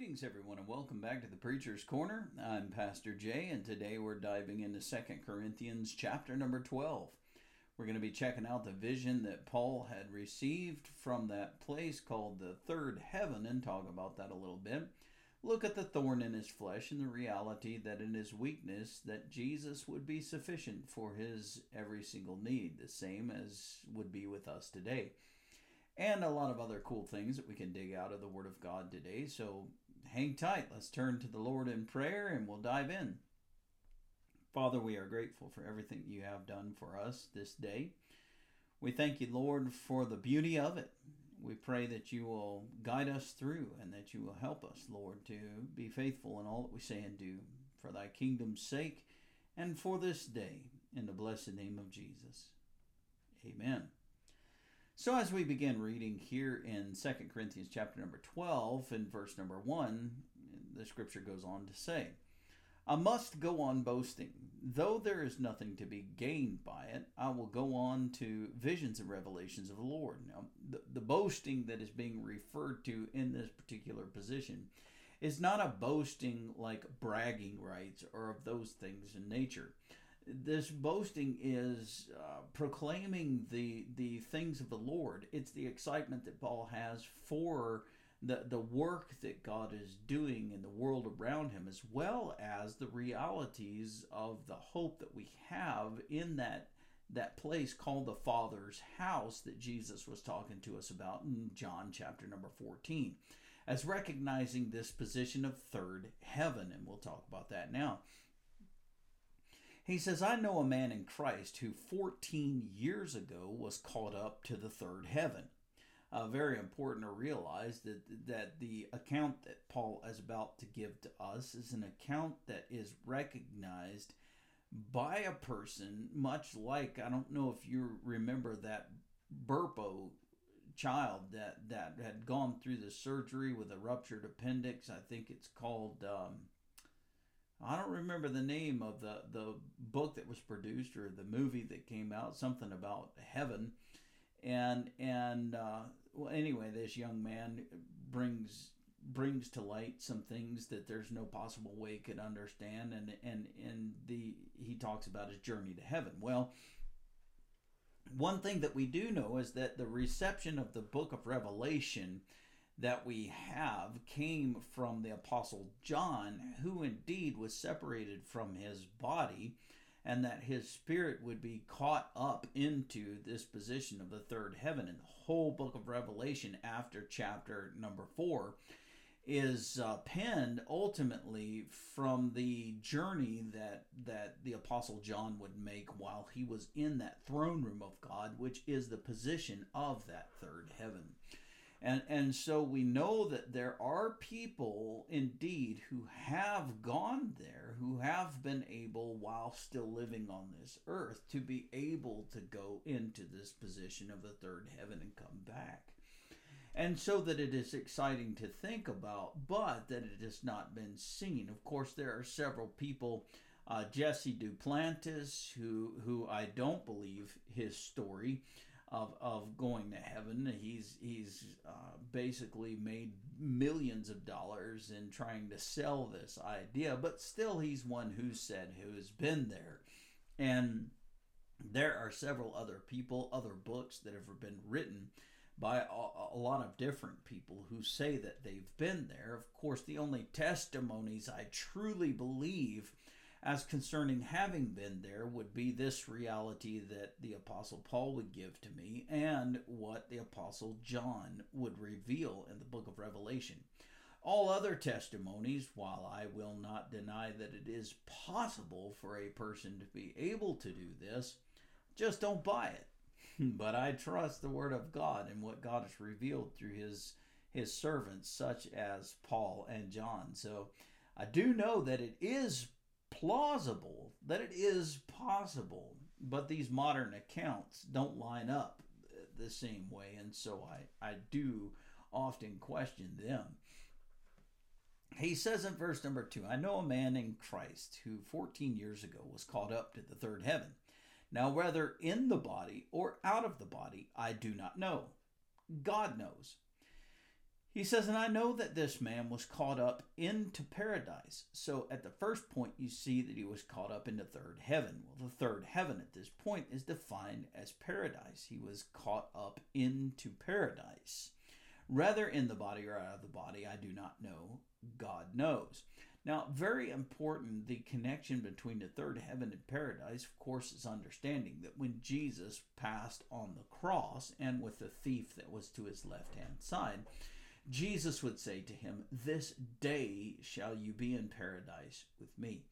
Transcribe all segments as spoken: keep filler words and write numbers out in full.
Greetings, everyone, and welcome back to the Preacher's Corner. I'm Pastor Jay, and today we're diving into Second Corinthians chapter number twelve. We're going to be checking out the vision that Paul had received from that place called the third heaven and talk about that a little bit. Look at the thorn in his flesh and the reality that in his weakness that Jesus would be sufficient for his every single need, the same as would be with us today. And a lot of other cool things that we can dig out of the Word of God today. So hang tight. Let's turn to the Lord in prayer and we'll dive in. Father, we are grateful for everything you have done for us this day. We thank you, Lord, for the beauty of it. We pray that you will guide us through and that you will help us, Lord, to be faithful in all that we say and do for thy kingdom's sake and for this day, in the blessed name of Jesus. Amen. So as we begin reading here in Second Corinthians chapter number twelve and verse number one, the scripture goes on to say, I must go on boasting. Though there is nothing to be gained by it, I will go on to visions and revelations of the Lord. Now, the, the boasting that is being referred to in this particular position is not a boasting like bragging rights or of those things in nature. This boasting is uh, proclaiming the the things of the Lord. It's the excitement that Paul has for the, the work that God is doing in the world around him, as well as the realities of the hope that we have in that, that place called the Father's house that Jesus was talking to us about in John chapter number fourteen, as recognizing this position of third heaven, and we'll talk about that now. He says, I know a man in Christ who fourteen years ago was caught up to the third heaven. Uh, very important to realize that, that the account that Paul is about to give to us is an account that is recognized by a person, much like, I don't know if you remember that Burpo child that, that had gone through the surgery with a ruptured appendix. I think it's called... Um, I don't remember the name of the, the book that was produced or the movie that came out, something about heaven. And and uh, well, anyway, this young man brings brings to light some things that there's no possible way he could understand. And, and, and the he talks about his journey to heaven. Well, one thing that we do know is that the reception of the book of Revelation that we have came from the Apostle John, who indeed was separated from his body, and that his spirit would be caught up into this position of the third heaven. And the whole book of Revelation after chapter number four is uh, penned ultimately from the journey that, that the Apostle John would make while he was in that throne room of God, which is the position of that third heaven. And and so we know that there are people indeed who have gone there, who have been able, while still living on this earth, to be able to go into this position of the third heaven and come back. And so that it is exciting to think about, but that it has not been seen. Of course, there are several people, uh, Jesse Duplantis, who, who I don't believe his story Of, of going to heaven. He's he's uh, basically made millions of dollars in trying to sell this idea, but still he's one who said who has been there. And there are several other people, other books that have been written by a, a lot of different people who say that they've been there. Of course, the only testimonies I truly believe as concerning having been there would be this reality that the Apostle Paul would give to me and what the Apostle John would reveal in the book of Revelation. All other testimonies, while I will not deny that it is possible for a person to be able to do this, just don't buy it. But I trust the Word of God and what God has revealed through his, his servants such as Paul and John. So I do know that it is possible plausible that it is possible, but these modern accounts don't line up the same way, and so I, I do often question them. He says in verse number two, I know a man in Christ who fourteen years ago was caught up to the third heaven. Now, whether in the body or out of the body, I do not know. God knows. He says, and I know that this man was caught up into paradise. So at the first point, you see that he was caught up into third heaven. Well, the third heaven at this point is defined as paradise. He was caught up into paradise. Rather in the body or out of the body, I do not know. God knows. Now, very important, the connection between the third heaven and paradise, of course, is understanding that when Jesus passed on the cross and with the thief that was to his left-hand side, Jesus would say to him, this day shall you be in paradise with me.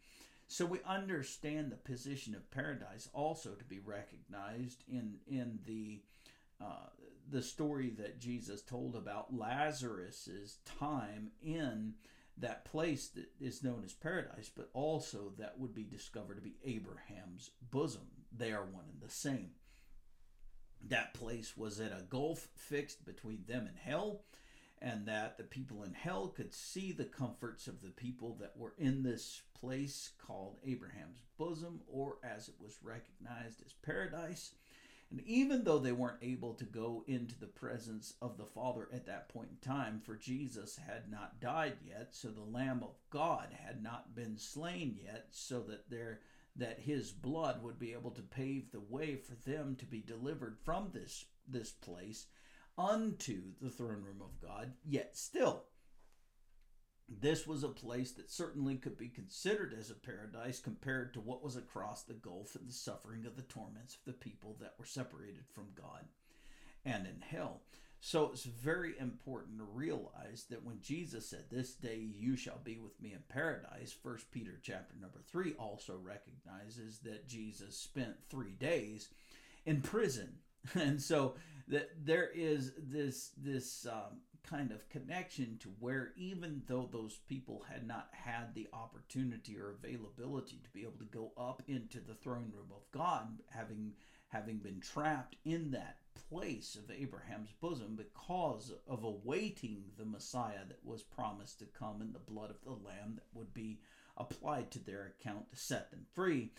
So we understand the position of paradise also to be recognized in, in the uh, the story that Jesus told about Lazarus's time in that place that is known as paradise, but also that would be discovered to be Abraham's bosom. They are one and the same. That place was at a gulf fixed between them and hell, and that the people in hell could see the comforts of the people that were in this place called Abraham's bosom, or as it was recognized as paradise. And even though they weren't able to go into the presence of the Father at that point in time, for Jesus had not died yet, so the Lamb of God had not been slain yet, so that there that his blood would be able to pave the way for them to be delivered from this, this place, unto the throne room of God. Yet still, this was a place that certainly could be considered as a paradise compared to what was across the gulf and the suffering of the torments of the people that were separated from God and in hell. So it's very important to realize that when Jesus said, this day you shall be with me in paradise, First Peter chapter number three also recognizes that Jesus spent three days in prison. And so that there is this this um, kind of connection to where, even though those people had not had the opportunity or availability to be able to go up into the throne room of God, having having been trapped in that place of Abraham's bosom because of awaiting the Messiah that was promised to come and the blood of the Lamb that would be applied to their account to set them free.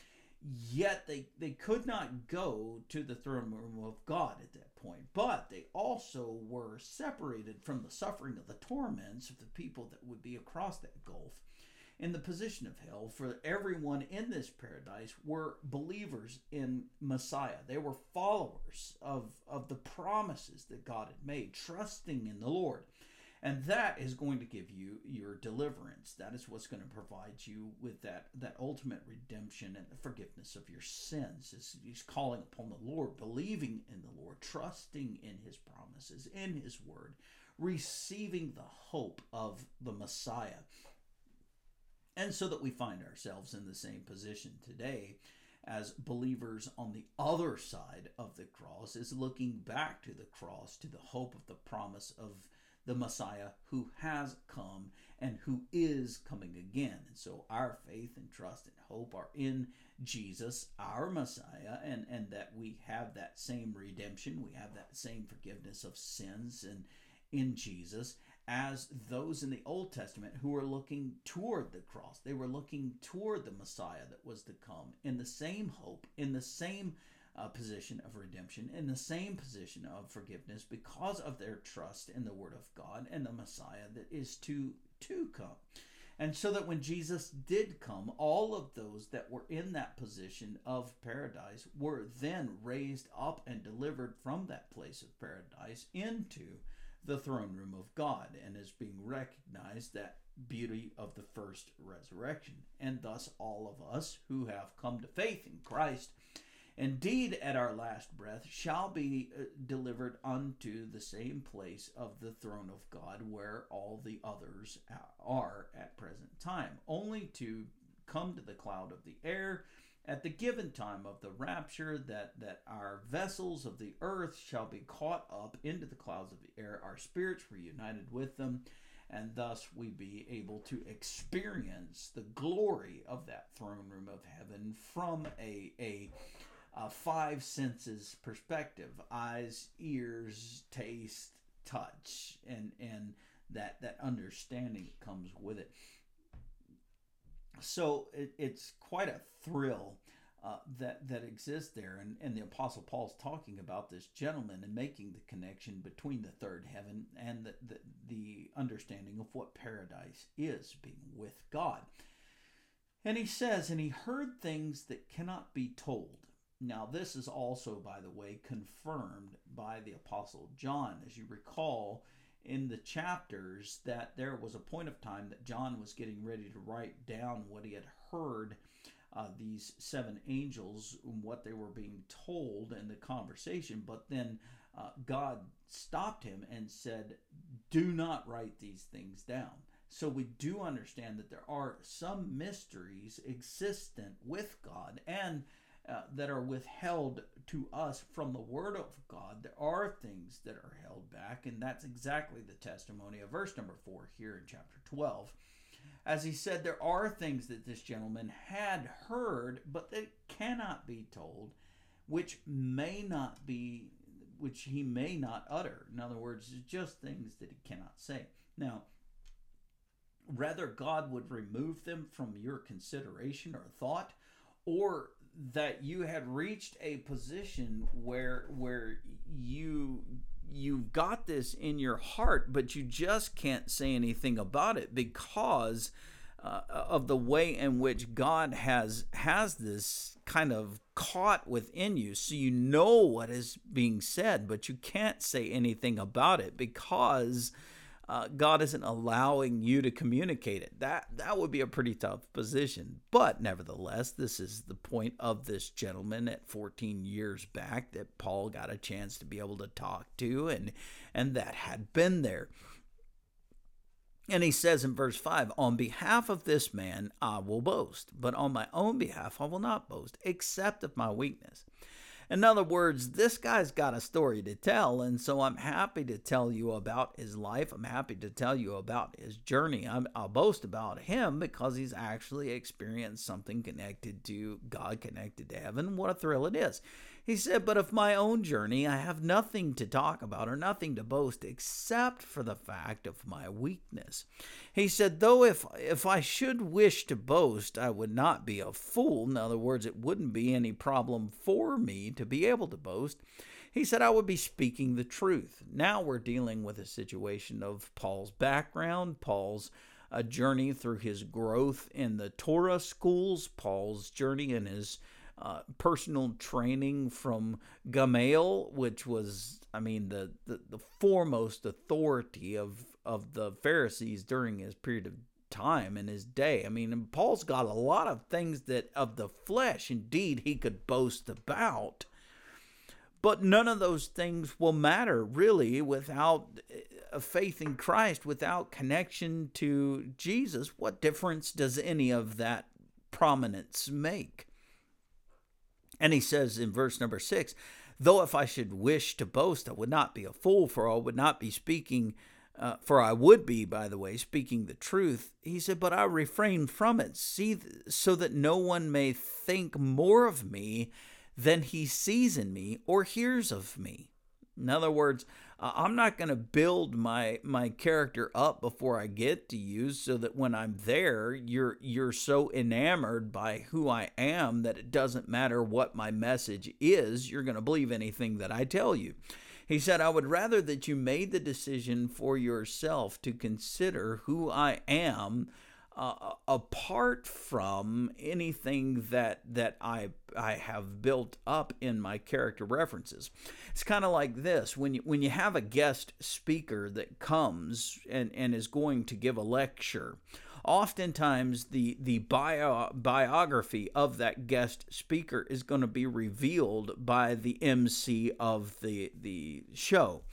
Yet they, they could not go to the throne room of God at that point. But they also were separated from the suffering of the torments of the people that would be across that gulf in the position of hell. For everyone in this paradise were believers in Messiah. They were followers of, of the promises that God had made, trusting in the Lord. And that is going to give you your deliverance. That is what's going to provide you with that, that ultimate redemption and the forgiveness of your sins. It's, it's calling upon the Lord, believing in the Lord, trusting in his promises, in his word, receiving the hope of the Messiah. And so that we find ourselves in the same position today as believers on the other side of the cross, is looking back to the cross, to the hope of the promise of the Messiah who has come and who is coming again. And so our faith and trust and hope are in Jesus, our Messiah, and, and that we have that same redemption. We have that same forgiveness of sins and in Jesus as those in the Old Testament who were looking toward the cross. They were looking toward the Messiah that was to come in the same hope, in the same a position of redemption, in the same position of forgiveness because of their trust in the Word of God and the Messiah that is to, to come. And so that when Jesus did come, all of those that were in that position of paradise were then raised up and delivered from that place of paradise into the throne room of God, and is being recognized that beauty of the first resurrection. And thus all of us who have come to faith in Christ indeed, at our last breath, shall be delivered unto the same place of the throne of God where all the others are at present time, only to come to the cloud of the air at the given time of the rapture, that, that our vessels of the earth shall be caught up into the clouds of the air, our spirits reunited with them, and thus we be able to experience the glory of that throne room of heaven from a... a Uh, five senses perspective: eyes, ears, taste, touch, and and that that understanding comes with it. So it, it's quite a thrill uh, that, that exist there. And, and the Apostle Paul's talking about this gentleman and making the connection between the third heaven and the, the, the understanding of what paradise is, being with God. And he says, and he heard things that cannot be told. Now, this is also, by the way, confirmed by the Apostle John. As you recall, in the chapters, that there was a point of time that John was getting ready to write down what he had heard, uh, these seven angels, what they were being told in the conversation. But then uh, God stopped him and said, do not write these things down. So we do understand that there are some mysteries existent with God and Uh, that are withheld to us from the Word of God. There are things that are held back, and that's exactly the testimony of verse number four here in chapter twelve. As he said, there are things that this gentleman had heard, but that cannot be told, which may not be, which he may not utter. In other words, it's just things that he cannot say. Now, rather God would remove them from your consideration or thought, or that you had reached a position where where you you've got this in your heart, but you just can't say anything about it because uh, of the way in which God has has this kind of caught within you. So you know what is being said, but you can't say anything about it because uh, God isn't allowing you to communicate it. That that would be a pretty tough position. But nevertheless, this is the point of this gentleman at fourteen years back that Paul got a chance to be able to talk to, and and that had been there. And he says in verse five, on behalf of this man I will boast, but on my own behalf I will not boast, except of my weakness. In other words, this guy's got a story to tell, and so I'm happy to tell you about his life. I'm happy to tell you about his journey. I'm, I'll boast about him because he's actually experienced something connected to God, connected to heaven. What a thrill it is. He said, but of my own journey, I have nothing to talk about or nothing to boast except for the fact of my weakness. He said, though if, if I should wish to boast, I would not be a fool. In other words, it wouldn't be any problem for me to be able to boast. He said, I would be speaking the truth. Now we're dealing with a situation of Paul's background, Paul's uh, journey through his growth in the Torah schools, Paul's journey in his uh, personal training from Gamaliel, which was, I mean, the, the, the foremost authority of, of the Pharisees during his period of time in his day. I mean, and Paul's got a lot of things that of the flesh, indeed, he could boast about, but none of those things will matter really without a faith in Christ, without connection to Jesus. What difference does any of that prominence make? And he says in verse number six, though if I should wish to boast, I would not be a fool, for I would not be speaking Uh, for I would be, by the way, speaking the truth. He said, but I refrain from it, see, th- so that no one may think more of me than he sees in me or hears of me. In other words, uh, I'm not going to build my my character up before I get to you, so that when I'm there, you're you're so enamored by who I am that it doesn't matter what my message is. You're going to believe anything that I tell you. He said, I would rather that you made the decision for yourself to consider who I am uh, apart from anything that that I I have built up in my character references. It's kind of like this. When you, when you have a guest speaker that comes and, and is going to give a lecture, oftentimes the, the bio, biography of that guest speaker is going to be revealed by the M C of the, the show.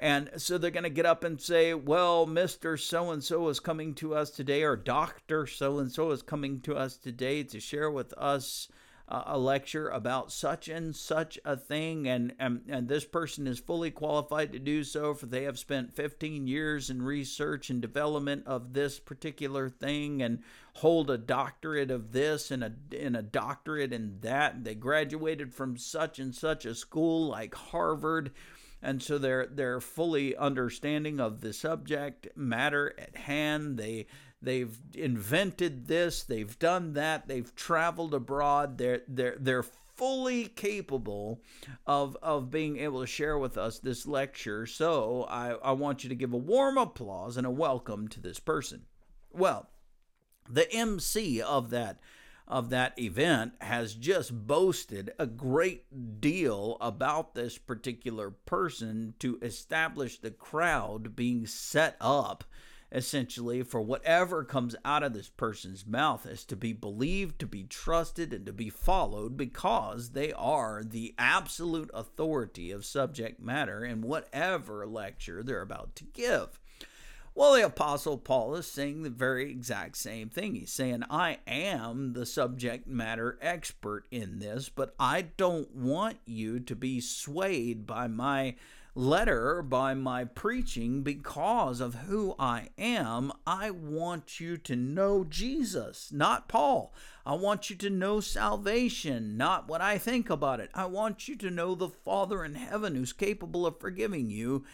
And so they're going to get up and say, well, Mister So-and-so is coming to us today, or Doctor So-and-so is coming to us today to share with us a lecture about such and such a thing, and, and and this person is fully qualified to do so, for they have spent fifteen years in research and development of this particular thing, and hold a doctorate of this and a, and a doctorate in that. They graduated from such and such a school like Harvard, And so they're they're fully understanding of the subject matter at hand. They they've invented this, they've done that, they've traveled abroad. They're they're they're fully capable of of being able to share with us this lecture. So I, I want you to give a warm applause and a welcome to this person. Well, the M C of that of that event has just boasted a great deal about this particular person to establish the crowd being set up, essentially, for whatever comes out of this person's mouth is to be believed, to be trusted, and to be followed, because they are the absolute authority of subject matter in whatever lecture they're about to give. Well, the Apostle Paul is saying the very exact same thing. He's saying, I am the subject matter expert in this, but I don't want you to be swayed by my letter, by my preaching, because of who I am. I want you to know Jesus, not Paul. I want you to know salvation, not what I think about it. I want you to know the Father in heaven who's capable of forgiving you.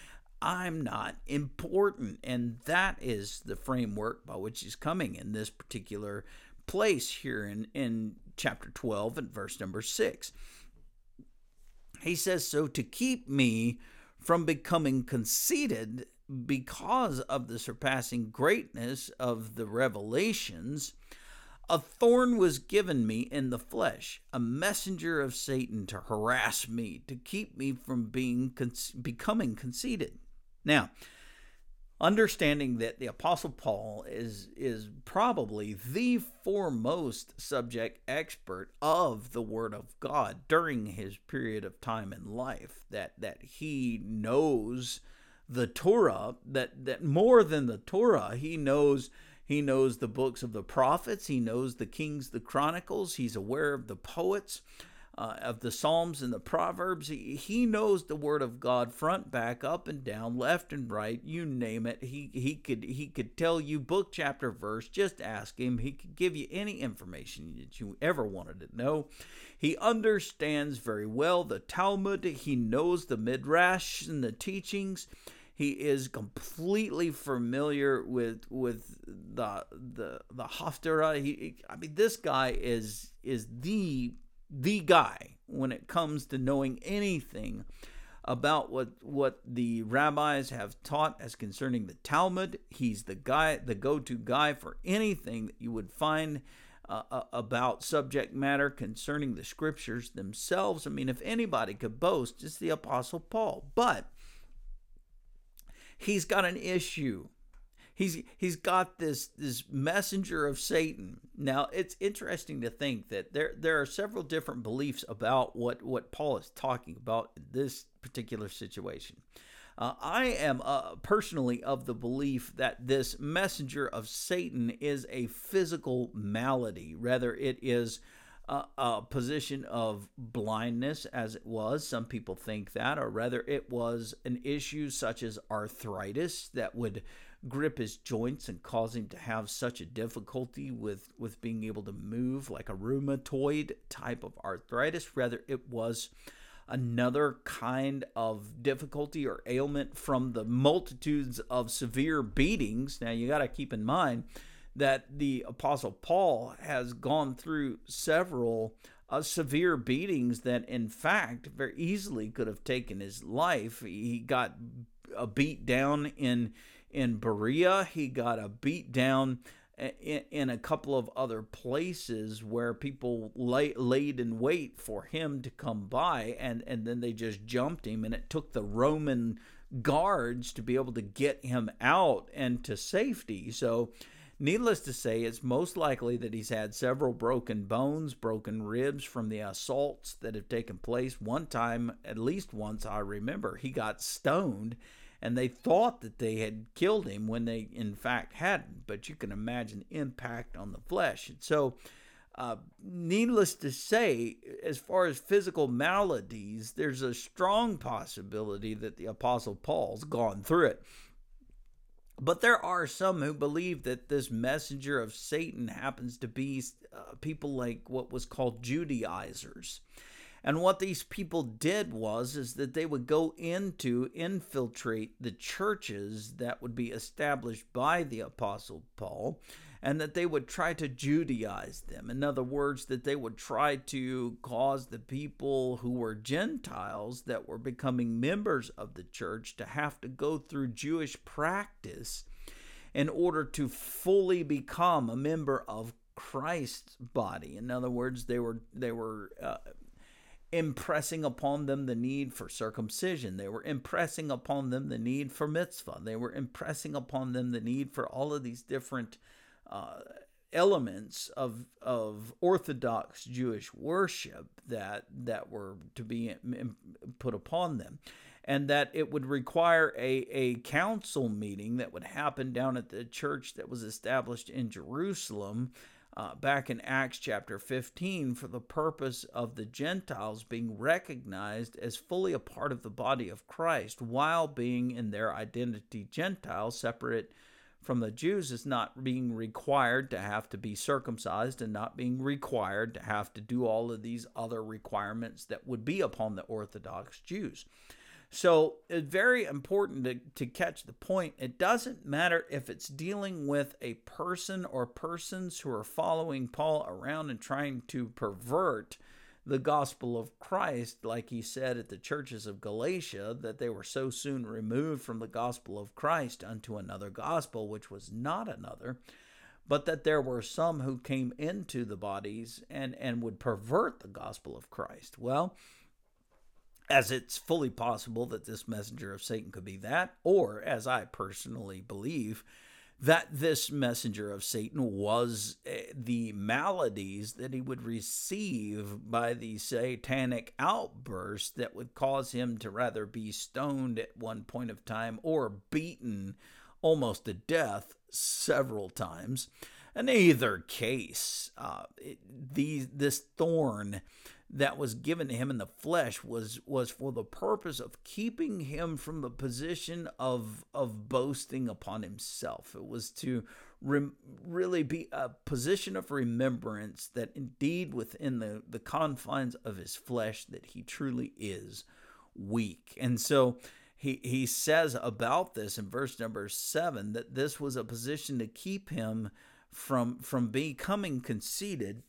I'm not important. And that is the framework by which he's coming in this particular place here in, in chapter twelve and verse number six. He says, so to keep me from becoming conceited because of the surpassing greatness of the revelations, a thorn was given me in the flesh, a messenger of Satan to harass me, to keep me from being conce- becoming conceited. Now, understanding that the Apostle Paul is, is probably the foremost subject expert of the Word of God during his period of time in life, that, that he knows the Torah, that, that more than the Torah, he knows he knows the books of the prophets, he knows the Kings, the Chronicles, he's aware of the poets, Uh, of the Psalms and the Proverbs. He, he knows the Word of God front, back, up and down, left and right, you name it. He he could he could tell you book, chapter, verse. Just ask him. He could give you any information that you ever wanted to know. He understands very well the Talmud. He knows the Midrash and the teachings. He is completely familiar with with the the the Haftarah. He, I mean, this guy is is the the guy when it comes to knowing anything about what what the rabbis have taught as concerning the Talmud. He's the guy, the go-to guy for anything that you would find uh, about subject matter concerning the scriptures themselves. I mean, if anybody could boast, it's the Apostle Paul. But he's got an issue. He's he's got this this messenger of Satan. Now, it's interesting to think that there there are several different beliefs about what, what Paul is talking about in this particular situation. Uh, I am uh, personally of the belief that this messenger of Satan is a physical malady. Rather, it is a, a position of blindness, as it was. Some people think that, or rather it was an issue such as arthritis that would grip his joints and cause him to have such a difficulty with, with being able to move, like a rheumatoid type of arthritis. Rather, it was another kind of difficulty or ailment from the multitudes of severe beatings. Now, you got to keep in mind that the Apostle Paul has gone through several Uh, severe beatings that, in fact, very easily could have taken his life. He got a beat down in in Berea. He got a beat down in, in a couple of other places where people lay, laid in wait for him to come by, and, and then they just jumped him, and it took the Roman guards to be able to get him out and to safety. So, needless to say, it's most likely that he's had several broken bones, broken ribs from the assaults that have taken place. One time, at least once I remember, he got stoned, and they thought that they had killed him when they, in fact, hadn't. But you can imagine the impact on the flesh. And so, uh, needless to say, as far as physical maladies, there's a strong possibility that the Apostle Paul's gone through it. But there are some who believe that this messenger of Satan happens to be uh, people like what was called Judaizers. And what these people did was is that they would go into, infiltrate the churches that would be established by the Apostle Paul, and that they would try to Judaize them. In other words, that they would try to cause the people who were Gentiles that were becoming members of the church to have to go through Jewish practice in order to fully become a member of Christ's body. In other words, they were they were uh, impressing upon them the need for circumcision. They were impressing upon them the need for mitzvah. They were impressing upon them the need for all of these different uh, elements of of Orthodox Jewish worship that that were to be put upon them. And that it would require a, a council meeting that would happen down at the church that was established in Jerusalem uh, back in Acts chapter fifteen for the purpose of the Gentiles being recognized as fully a part of the body of Christ while being in their identity Gentile, separate from the Jews, as not being required to have to be circumcised and not being required to have to do all of these other requirements that would be upon the Orthodox Jews. So it's very important to, to catch the point. It doesn't matter if it's dealing with a person or persons who are following Paul around and trying to pervert the gospel of Christ, like he said at the churches of Galatia, that they were so soon removed from the gospel of Christ unto another gospel, which was not another, but that there were some who came into the bodies and, and would pervert the gospel of Christ. Well, as it's fully possible that this messenger of Satan could be that, or as I personally believe, that this messenger of Satan was the maladies that he would receive by the satanic outburst that would cause him to rather be stoned at one point of time or beaten almost to death several times. In either case, uh, it, these, this thorn that was given to him in the flesh was was for the purpose of keeping him from the position of, of boasting upon himself. It was to rem, really be a position of remembrance that indeed within the, the confines of his flesh that he truly is weak. And so he, he says about this in verse number seven, that this was a position to keep him from from becoming conceited,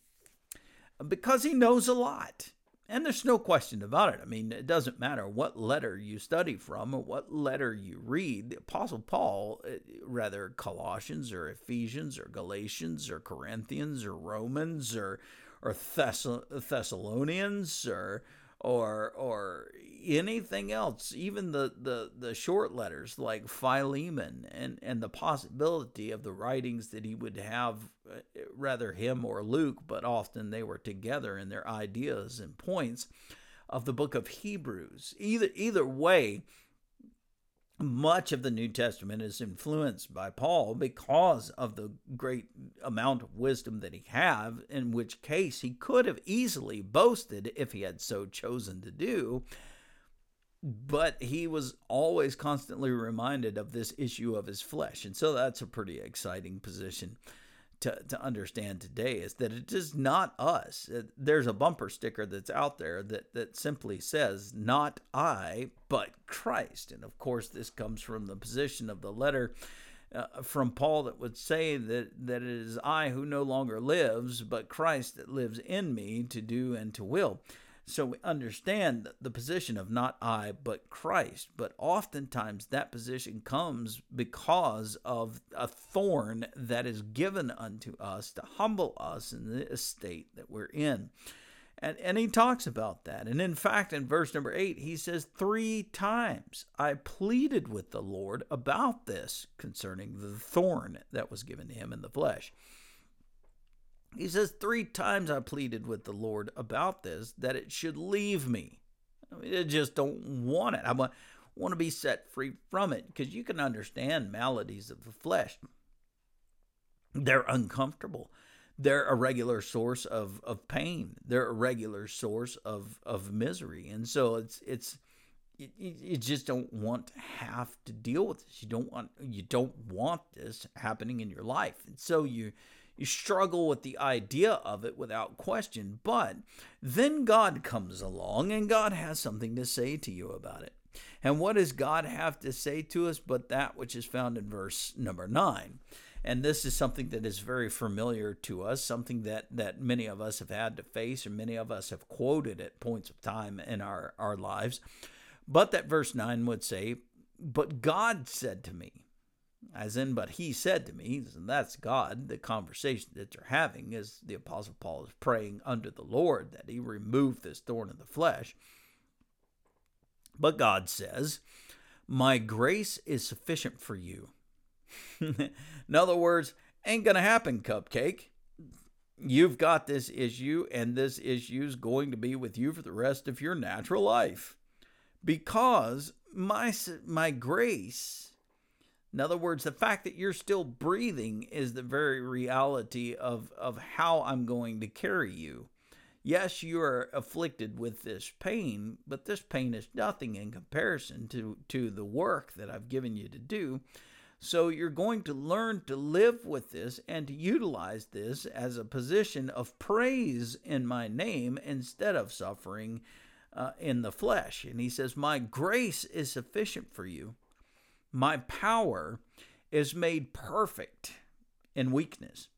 because he knows a lot. And there's no question about it. I mean, it doesn't matter what letter you study from or what letter you read. The Apostle Paul, rather Colossians or Ephesians or Galatians or Corinthians or Romans or or Thess- Thessalonians or or or anything else, even the, the, the short letters like Philemon and, and the possibility of the writings that he would have, rather him or Luke, but often they were together in their ideas and points of the book of Hebrews. Either, either way, much of the New Testament is influenced by Paul because of the great amount of wisdom that he had, in which case he could have easily boasted if he had so chosen to do, but he was always constantly reminded of this issue of his flesh. And so that's a pretty exciting position to, to understand today, is that it is not us. There's a bumper sticker that's out there that, that simply says, "Not I, but Christ." And of course, this comes from the position of the letter uh, from Paul that would say that, that it is I who no longer lives, but Christ that lives in me to do and to will. So we understand the position of not I, but Christ. But oftentimes that position comes because of a thorn that is given unto us to humble us in the estate that we're in. And, and he talks about that. And in fact, in verse number eight, he says, "Three times I pleaded with the Lord about this," concerning the thorn that was given to him in the flesh. He says, three times I pleaded with the Lord about this, that it should leave me. I mean, I just don't want it. I want, want to be set free from it, because you can understand maladies of the flesh. They're uncomfortable. They're a regular source of, of pain. They're a regular source of, of misery. And so it's it's you, you just don't want to have to deal with this. You don't want you don't want this happening in your life. And so you You struggle with the idea of it without question, but then God comes along and God has something to say to you about it. And what does God have to say to us but that which is found in verse number nine? And this is something that is very familiar to us, something that, that many of us have had to face, and many of us have quoted at points of time in our, our lives. But that verse nine would say, "But God said to me," as in, but he said to me, and that's God. The conversation that you're having is the Apostle Paul is praying unto the Lord that he remove this thorn in the flesh. But God says, "My grace is sufficient for you." In other words, ain't going to happen, cupcake. You've got this issue, and this issue's going to be with you for the rest of your natural life. Because my my grace, in other words, the fact that you're still breathing is the very reality of, of how I'm going to carry you. Yes, you are afflicted with this pain, but this pain is nothing in comparison to, to the work that I've given you to do. So you're going to learn to live with this and to utilize this as a position of praise in my name instead of suffering uh, in the flesh. And he says, "My grace is sufficient for you. My power is made perfect in weakness."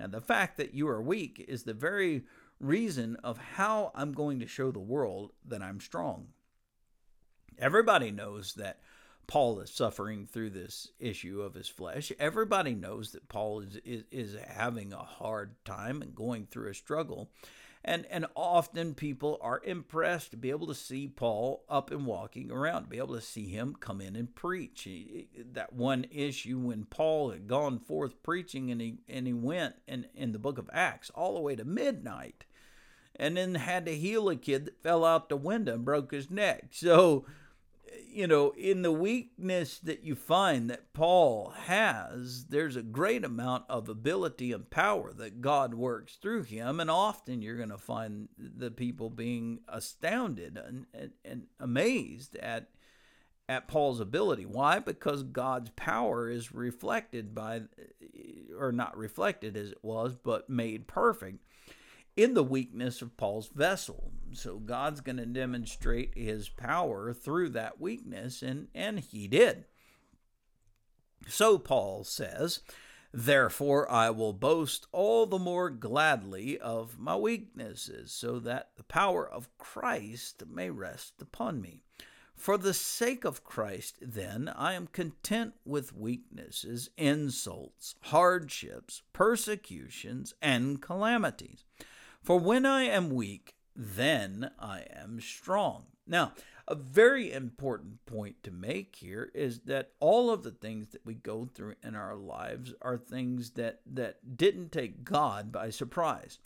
Now, the fact that you are weak is the very reason of how I'm going to show the world that I'm strong. Everybody knows that Paul is suffering through this issue of his flesh. Everybody knows that Paul is, is, is having a hard time and going through a struggle. And, and often people are impressed to be able to see Paul up and walking around, be able to see him come in and preach. He, that one issue when Paul had gone forth preaching and he and he went in, in the book of Acts all the way to midnight and then had to heal a kid that fell out the window and broke his neck. So, you know, in the weakness that you find that Paul has, there's a great amount of ability and power that God works through him. And often you're going to find the people being astounded and, and, and amazed at at Paul's ability. Why? Because God's power is reflected by, or not reflected as it was, but made perfect in the weakness of Paul's vessel. So God's going to demonstrate his power through that weakness, and, and he did. So Paul says, "Therefore I will boast all the more gladly of my weaknesses, so that the power of Christ may rest upon me. For the sake of Christ, then, I am content with weaknesses, insults, hardships, persecutions, and calamities. For when I am weak, then I am strong." Now, a very important point to make here is that all of the things that we go through in our lives are things that, that didn't take God by surprise.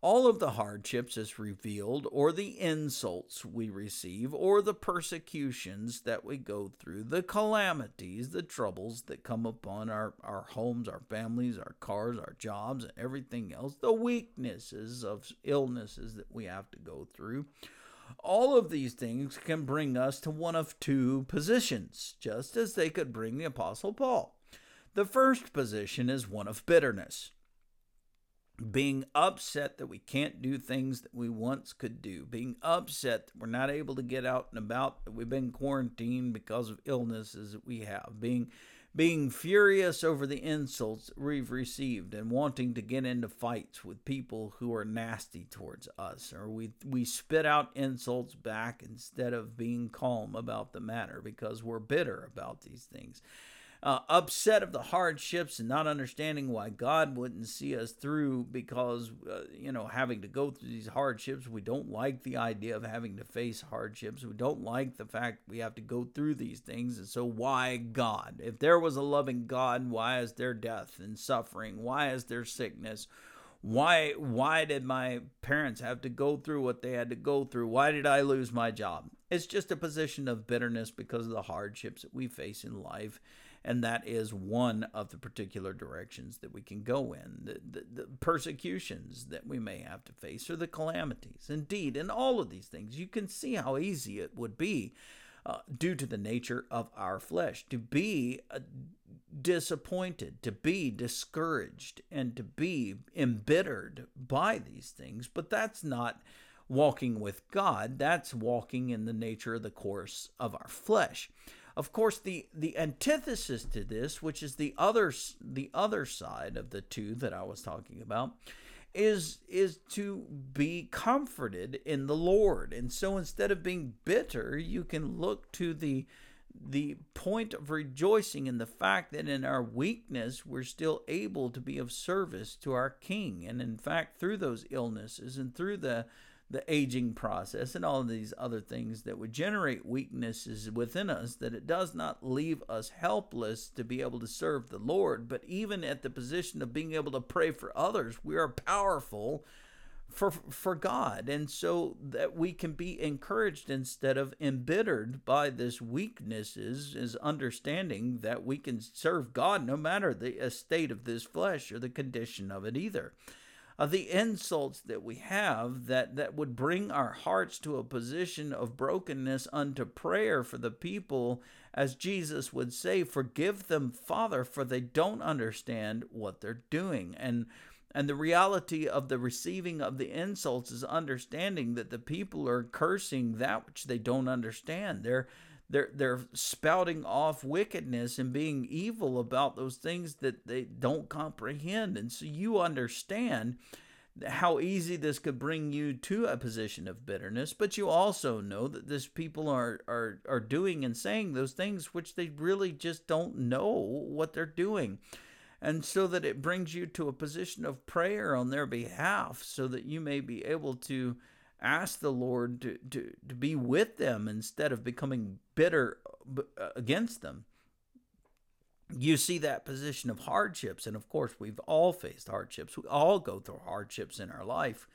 All of the hardships as revealed, or the insults we receive, or the persecutions that we go through, the calamities, the troubles that come upon our, our homes, our families, our cars, our jobs, and everything else, the weaknesses of illnesses that we have to go through, all of these things can bring us to one of two positions, just as they could bring the Apostle Paul. The first position is one of bitterness. Being upset that we can't do things that we once could do, being upset that we're not able to get out and about, that we've been quarantined because of illnesses that we have, being being furious over the insults that we've received and wanting to get into fights with people who are nasty towards us, or we, we spit out insults back instead of being calm about the matter because we're bitter about these things. Uh, upset of the hardships and not understanding why God wouldn't see us through because, uh, you know, having to go through these hardships, we don't like the idea of having to face hardships. We don't like the fact we have to go through these things. And so why God? If there was a loving God, why is there death and suffering? Why is there sickness? Why, why did my parents have to go through what they had to go through? Why did I lose my job? It's just a position of bitterness because of the hardships that we face in life. And that is one of the particular directions that we can go in, the, the, the persecutions that we may have to face, or the calamities. Indeed, in all of these things, you can see how easy it would be uh, due to the nature of our flesh to be uh, disappointed, to be discouraged, and to be embittered by these things. But that's not walking with God. That's walking in the nature of the course of our flesh. Of course, the, the antithesis to this, which is the other the other side of the two that I was talking about, is is to be comforted in the Lord. And so instead of being bitter, you can look to the the point of rejoicing in the fact that in our weakness, we're still able to be of service to our King. And in fact, through those illnesses and through the the aging process and all of these other things that would generate weaknesses within us, that it does not leave us helpless to be able to serve the Lord. But even at the position of being able to pray for others, we are powerful for for God. And so that we can be encouraged instead of embittered by this weaknesses is understanding that we can serve God no matter the state of this flesh or the condition of it either. Uh, the insults that we have that, that would bring our hearts to a position of brokenness unto prayer for the people, as Jesus would say, forgive them, Father, for they don't understand what they're doing. And and the reality of the receiving of the insults is understanding that the people are cursing that which they don't understand. They're They're, they're spouting off wickedness and being evil about those things that they don't comprehend. And so you understand how easy this could bring you to a position of bitterness, but you also know that this people are, are, are doing and saying those things which they really just don't know what they're doing. And so that it brings you to a position of prayer on their behalf so that you may be able to ask the Lord to, to, to be with them instead of becoming bitter against them. You see that position of hardships, and of course we've all faced hardships. We all go through hardships in our life,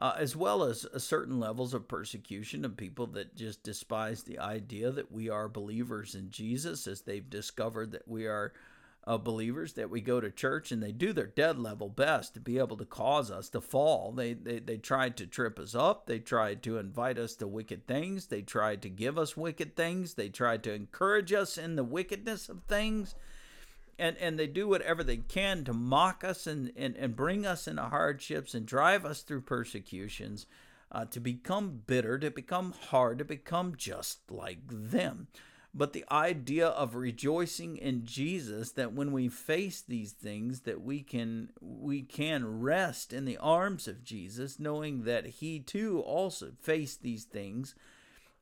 uh, as well as uh, certain levels of persecution and people that just despise the idea that we are believers in Jesus as they've discovered that we are Uh, believers, that we go to church and they do their dead level best to be able to cause us to fall. They, they they tried to trip us up. They tried to invite us to wicked things. They tried to give us wicked things. They tried to encourage us in the wickedness of things. And and they do whatever they can to mock us and, and, and bring us into hardships and drive us through persecutions, uh, to become bitter, to become hard, to become just like them. But the idea of rejoicing in Jesus, that when we face these things, that we can we can rest in the arms of Jesus, knowing that he too also faced these things,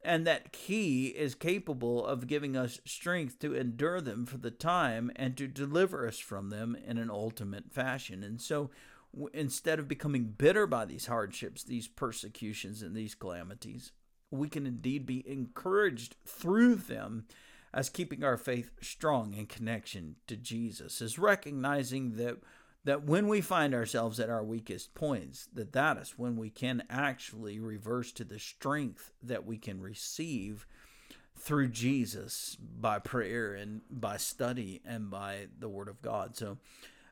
and that he is capable of giving us strength to endure them for the time and to deliver us from them in an ultimate fashion. And so instead of becoming bitter by these hardships, these persecutions, and these calamities, we can indeed be encouraged through them, as keeping our faith strong in connection to Jesus, is recognizing that that when we find ourselves at our weakest points, that that is when we can actually reverse to the strength that we can receive through Jesus by prayer and by study and by the Word of God. So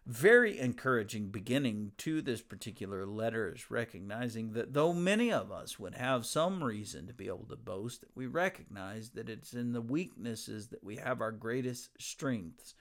very encouraging beginning to this particular letter is recognizing that though many of us would have some reason to be able to boast, we recognize that it's in the weaknesses that we have our greatest strengths,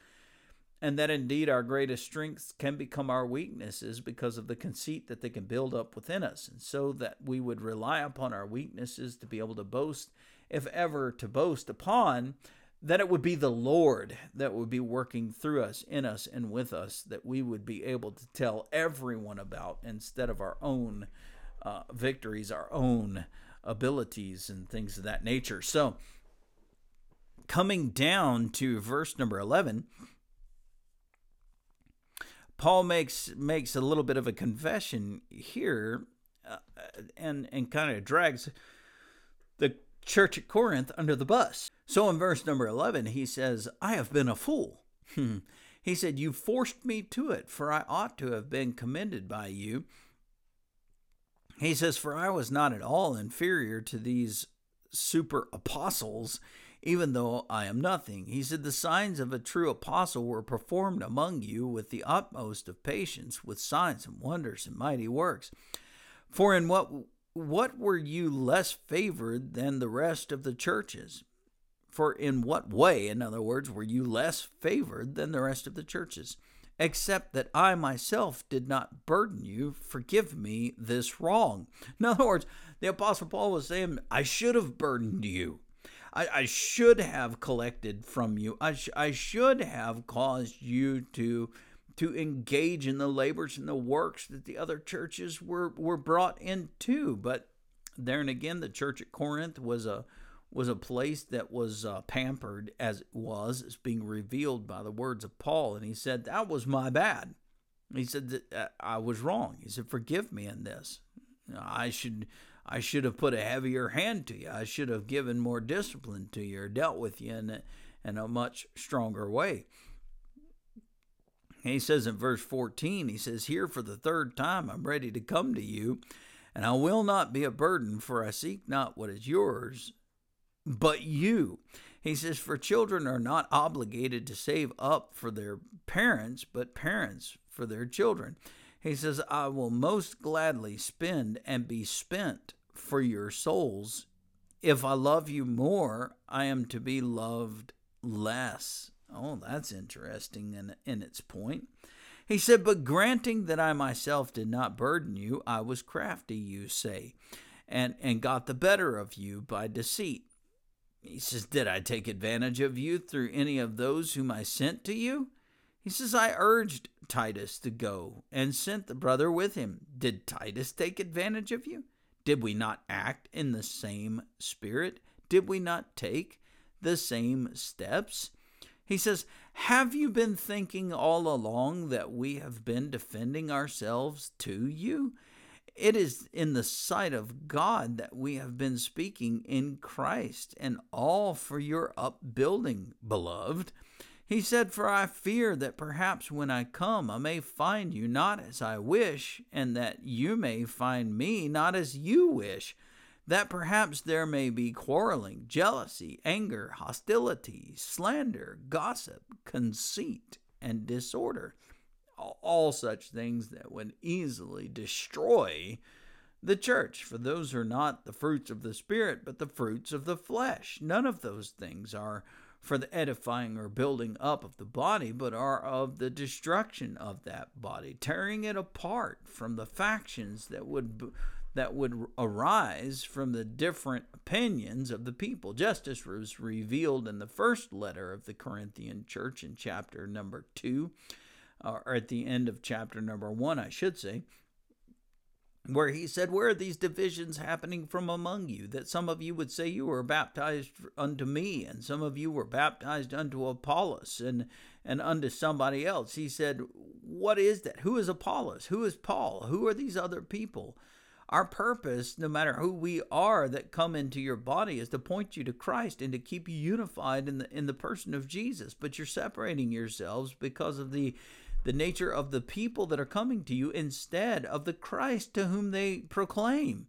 and that indeed our greatest strengths can become our weaknesses because of the conceit that they can build up within us. And so that we would rely upon our weaknesses to be able to boast, if ever to boast upon, that it would be the Lord that would be working through us, in us, and with us, that we would be able to tell everyone about, instead of our own uh, victories, our own abilities, and things of that nature. So, coming down to verse number eleven, Paul makes makes a little bit of a confession here, uh, and and kind of drags the church at Corinth under the bus. So in verse number eleven, he says, I have been a fool. He said, you forced me to it, for I ought to have been commended by you. He says, for I was not at all inferior to these super apostles, even though I am nothing. He said, the signs of a true apostle were performed among you with the utmost of patience, with signs and wonders and mighty works. For in what, what were you less favored than the rest of the churches? For in what way, in other words, were you less favored than the rest of the churches? Except that I myself did not burden you, forgive me this wrong. In other words, the Apostle Paul was saying, I should have burdened you. I, I should have collected from you. I, sh- I should have caused you to, to engage in the labors and the works that the other churches were, were brought into. But there and again, the church at Corinth was a was a place that was uh, pampered as it was. It's being revealed by the words of Paul. And he said, that was my bad. He said, that, uh, I was wrong. He said, forgive me in this. You know, I should I should have put a heavier hand to you. I should have given more discipline to you or dealt with you in a, in a much stronger way. And he says in verse fourteen, he says, here for the third time I'm ready to come to you, and I will not be a burden, for I seek not what is yours, but you. He says, for children are not obligated to save up for their parents, but parents for their children. He says, I will most gladly spend and be spent for your souls. If I love you more, I am to be loved less. Oh, that's interesting in, in its point. He said, but granting that I myself did not burden you, I was crafty, you say, and, and got the better of you by deceit. He says, did I take advantage of you through any of those whom I sent to you? He says, I urged Titus to go and sent the brother with him. Did Titus take advantage of you? Did we not act in the same spirit? Did we not take the same steps? He says, have you been thinking all along that we have been defending ourselves to you? It is in the sight of God that we have been speaking in Christ, and all for your upbuilding, beloved. He said, for I fear that perhaps when I come, I may find you not as I wish, and that you may find me not as you wish, that perhaps there may be quarreling, jealousy, anger, hostility, slander, gossip, conceit, and disorder. All such things that would easily destroy the church. For those are not the fruits of the Spirit, but the fruits of the flesh. None of those things are for the edifying or building up of the body, but are of the destruction of that body, tearing it apart from the factions that would that would arise from the different opinions of the people. Just as was revealed in the first letter of the Corinthian church in chapter number two, or at the end of chapter number one, I should say, where he said, where are these divisions happening from among you? That some of you would say you were baptized unto me, and some of you were baptized unto Apollos, and, and unto somebody else. He said, what is that? Who is Apollos? Who is Paul? Who are these other people? Our purpose, no matter who we are that come into your body, is to point you to Christ and to keep you unified in the in the person of Jesus. But you're separating yourselves because of the the nature of the people that are coming to you instead of the Christ to whom they proclaim.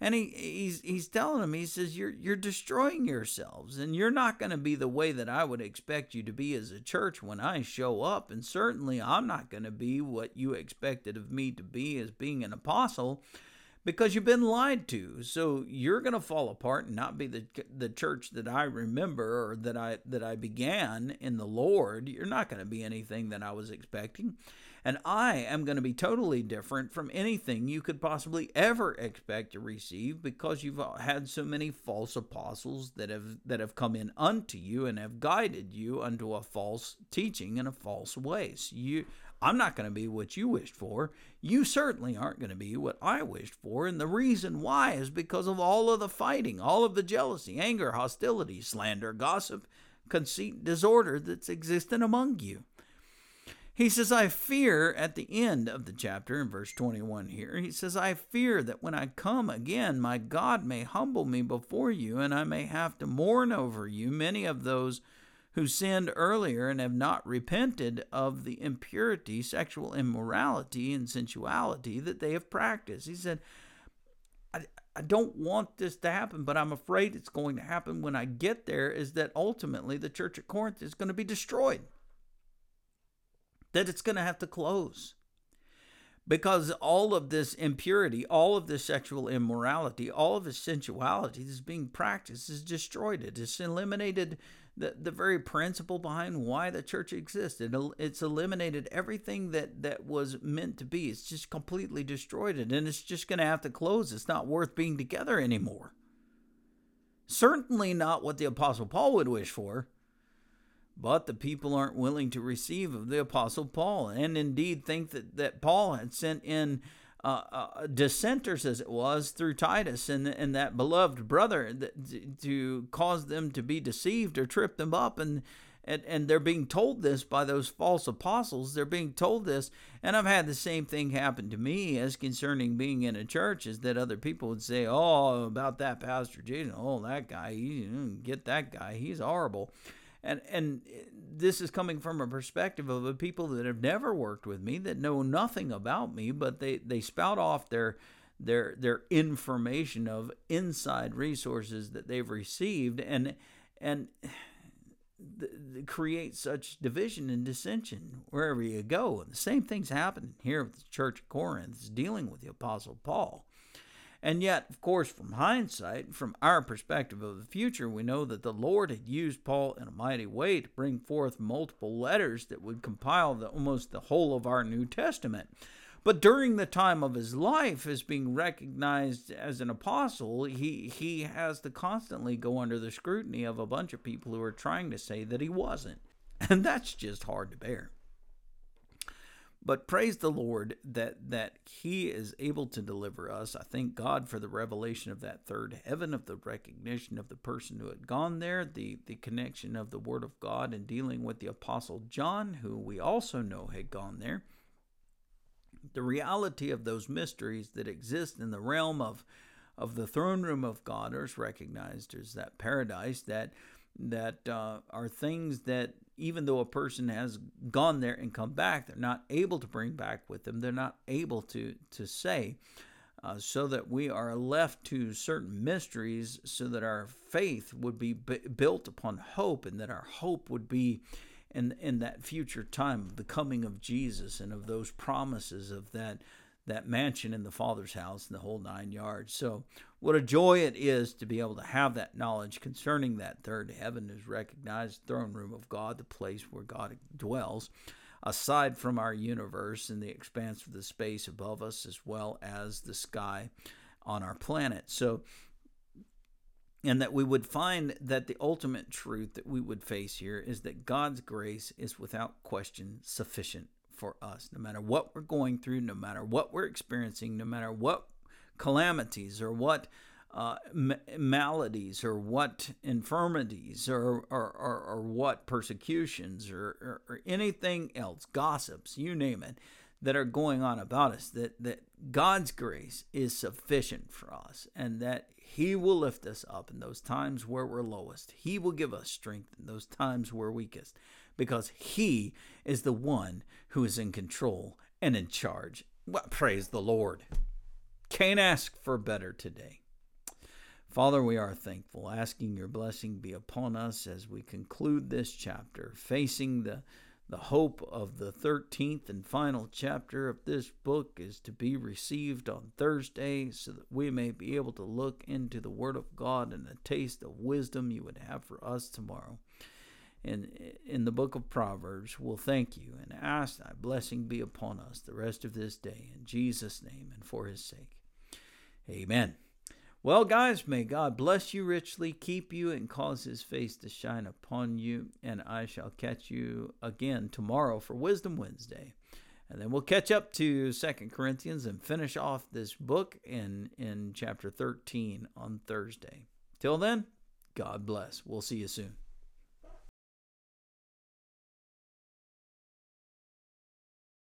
And he he's, he's telling them, he says, you're, you're destroying yourselves, and you're not going to be the way that I would expect you to be as a church when I show up. And certainly I'm not going to be what you expected of me to be as being an apostle, because you've been lied to. So you're going to fall apart and not be the the church that I remember or that I that I began in the Lord. You're not going to be anything that I was expecting. And I am going to be totally different from anything you could possibly ever expect to receive, because you've had so many false apostles that have that have come in unto you and have guided you unto a false teaching and a false ways. You I'm not going to be what you wished for. You certainly aren't going to be what I wished for. And the reason why is because of all of the fighting, all of the jealousy, anger, hostility, slander, gossip, conceit, disorder that's existent among you. He says, I fear at the end of the chapter, in verse twenty-one here, he says, I fear that when I come again, my God may humble me before you, and I may have to mourn over you many of those who sinned earlier and have not repented of the impurity, sexual immorality, and sensuality that they have practiced. He said, I, I don't want this to happen, but I'm afraid it's going to happen when I get there, is that ultimately the church at Corinth is going to be destroyed, that it's going to have to close. because all of this impurity, all of this sexual immorality, all of this sensuality that's being practiced is destroyed. It is eliminated the, the very principle behind why the church existed. It's eliminated everything that, that was meant to be. It's just completely destroyed it, and it's just going to have to close. It's not worth being together anymore. Certainly not what the Apostle Paul would wish for, but the people aren't willing to receive of the Apostle Paul, and indeed think that, that Paul had sent in uh, uh, dissenters, as it was, through Titus and, and that beloved brother that, to cause them to be deceived or trip them up, and, and, and they're being told this by those false apostles. They're being told this, and I've had the same thing happen to me as concerning being in a church, is that other people would say, oh, about that Pastor Jay, oh, that guy, he, get that guy, he's horrible. And and this is coming from a perspective of the people that have never worked with me, that know nothing about me, but they, they spout off their their their information of inside resources that they've received, and and th- th- create such division and dissension wherever you go. And the same thing's happening here with the Church of Corinth. It's dealing with the Apostle Paul. And yet, of course, from hindsight, from our perspective of the future, we know that the Lord had used Paul in a mighty way to bring forth multiple letters that would compile the, almost the whole of our New Testament. But during the time of his life, as being recognized as an apostle, he, he has to constantly go under the scrutiny of a bunch of people who are trying to say that he wasn't. And that's just hard to bear. But praise the Lord that that he is able to deliver us. I thank God for the revelation of that third heaven, of the recognition of the person who had gone there, the, the connection of the Word of God and dealing with the Apostle John, who we also know had gone there. The reality of those mysteries that exist in the realm of, of the throne room of God is recognized as that paradise, that, that uh, are things that, even though a person has gone there and come back, they're not able to bring back with them. They're not able to, to say, uh, so that we are left to certain mysteries, so that our faith would be b- built upon hope, and that our hope would be in, in that future time of the coming of Jesus and of those promises of that, that mansion in the Father's house and the whole nine yards. So what a joy it is to be able to have that knowledge concerning that third heaven, is recognized throne room of God, the place where God dwells, aside from our universe and the expanse of the space above us, as well as the sky on our planet. So, and that we would find that the ultimate truth that we would face here is that God's grace is without question sufficient for us, no matter what we're going through, no matter what we're experiencing, no matter what calamities or what uh, m- maladies or what infirmities or or, or, or what persecutions or, or, or anything else, gossips, you name it, that are going on about us, that, that God's grace is sufficient for us, and that He will lift us up in those times where we're lowest. He will give us strength in those times where weakest, because He is the one who is in control and in charge. Well, praise the Lord. Can't ask for better today. Father, we are thankful, asking your blessing be upon us as we conclude this chapter, facing the, the hope of the thirteenth and final chapter of this book is to be received on Thursday, so that we may be able to look into the Word of God and the taste of wisdom you would have for us tomorrow. In, in the book of Proverbs, we'll thank you and ask thy blessing be upon us the rest of this day, in Jesus' name and for his sake. Amen. Well, guys, may God bless you richly, keep you, and cause his face to shine upon you. And I shall catch you again tomorrow for Wisdom Wednesday. And then we'll catch up to Second Corinthians and finish off this book in, in chapter thirteen on Thursday. Till then, God bless. We'll see you soon.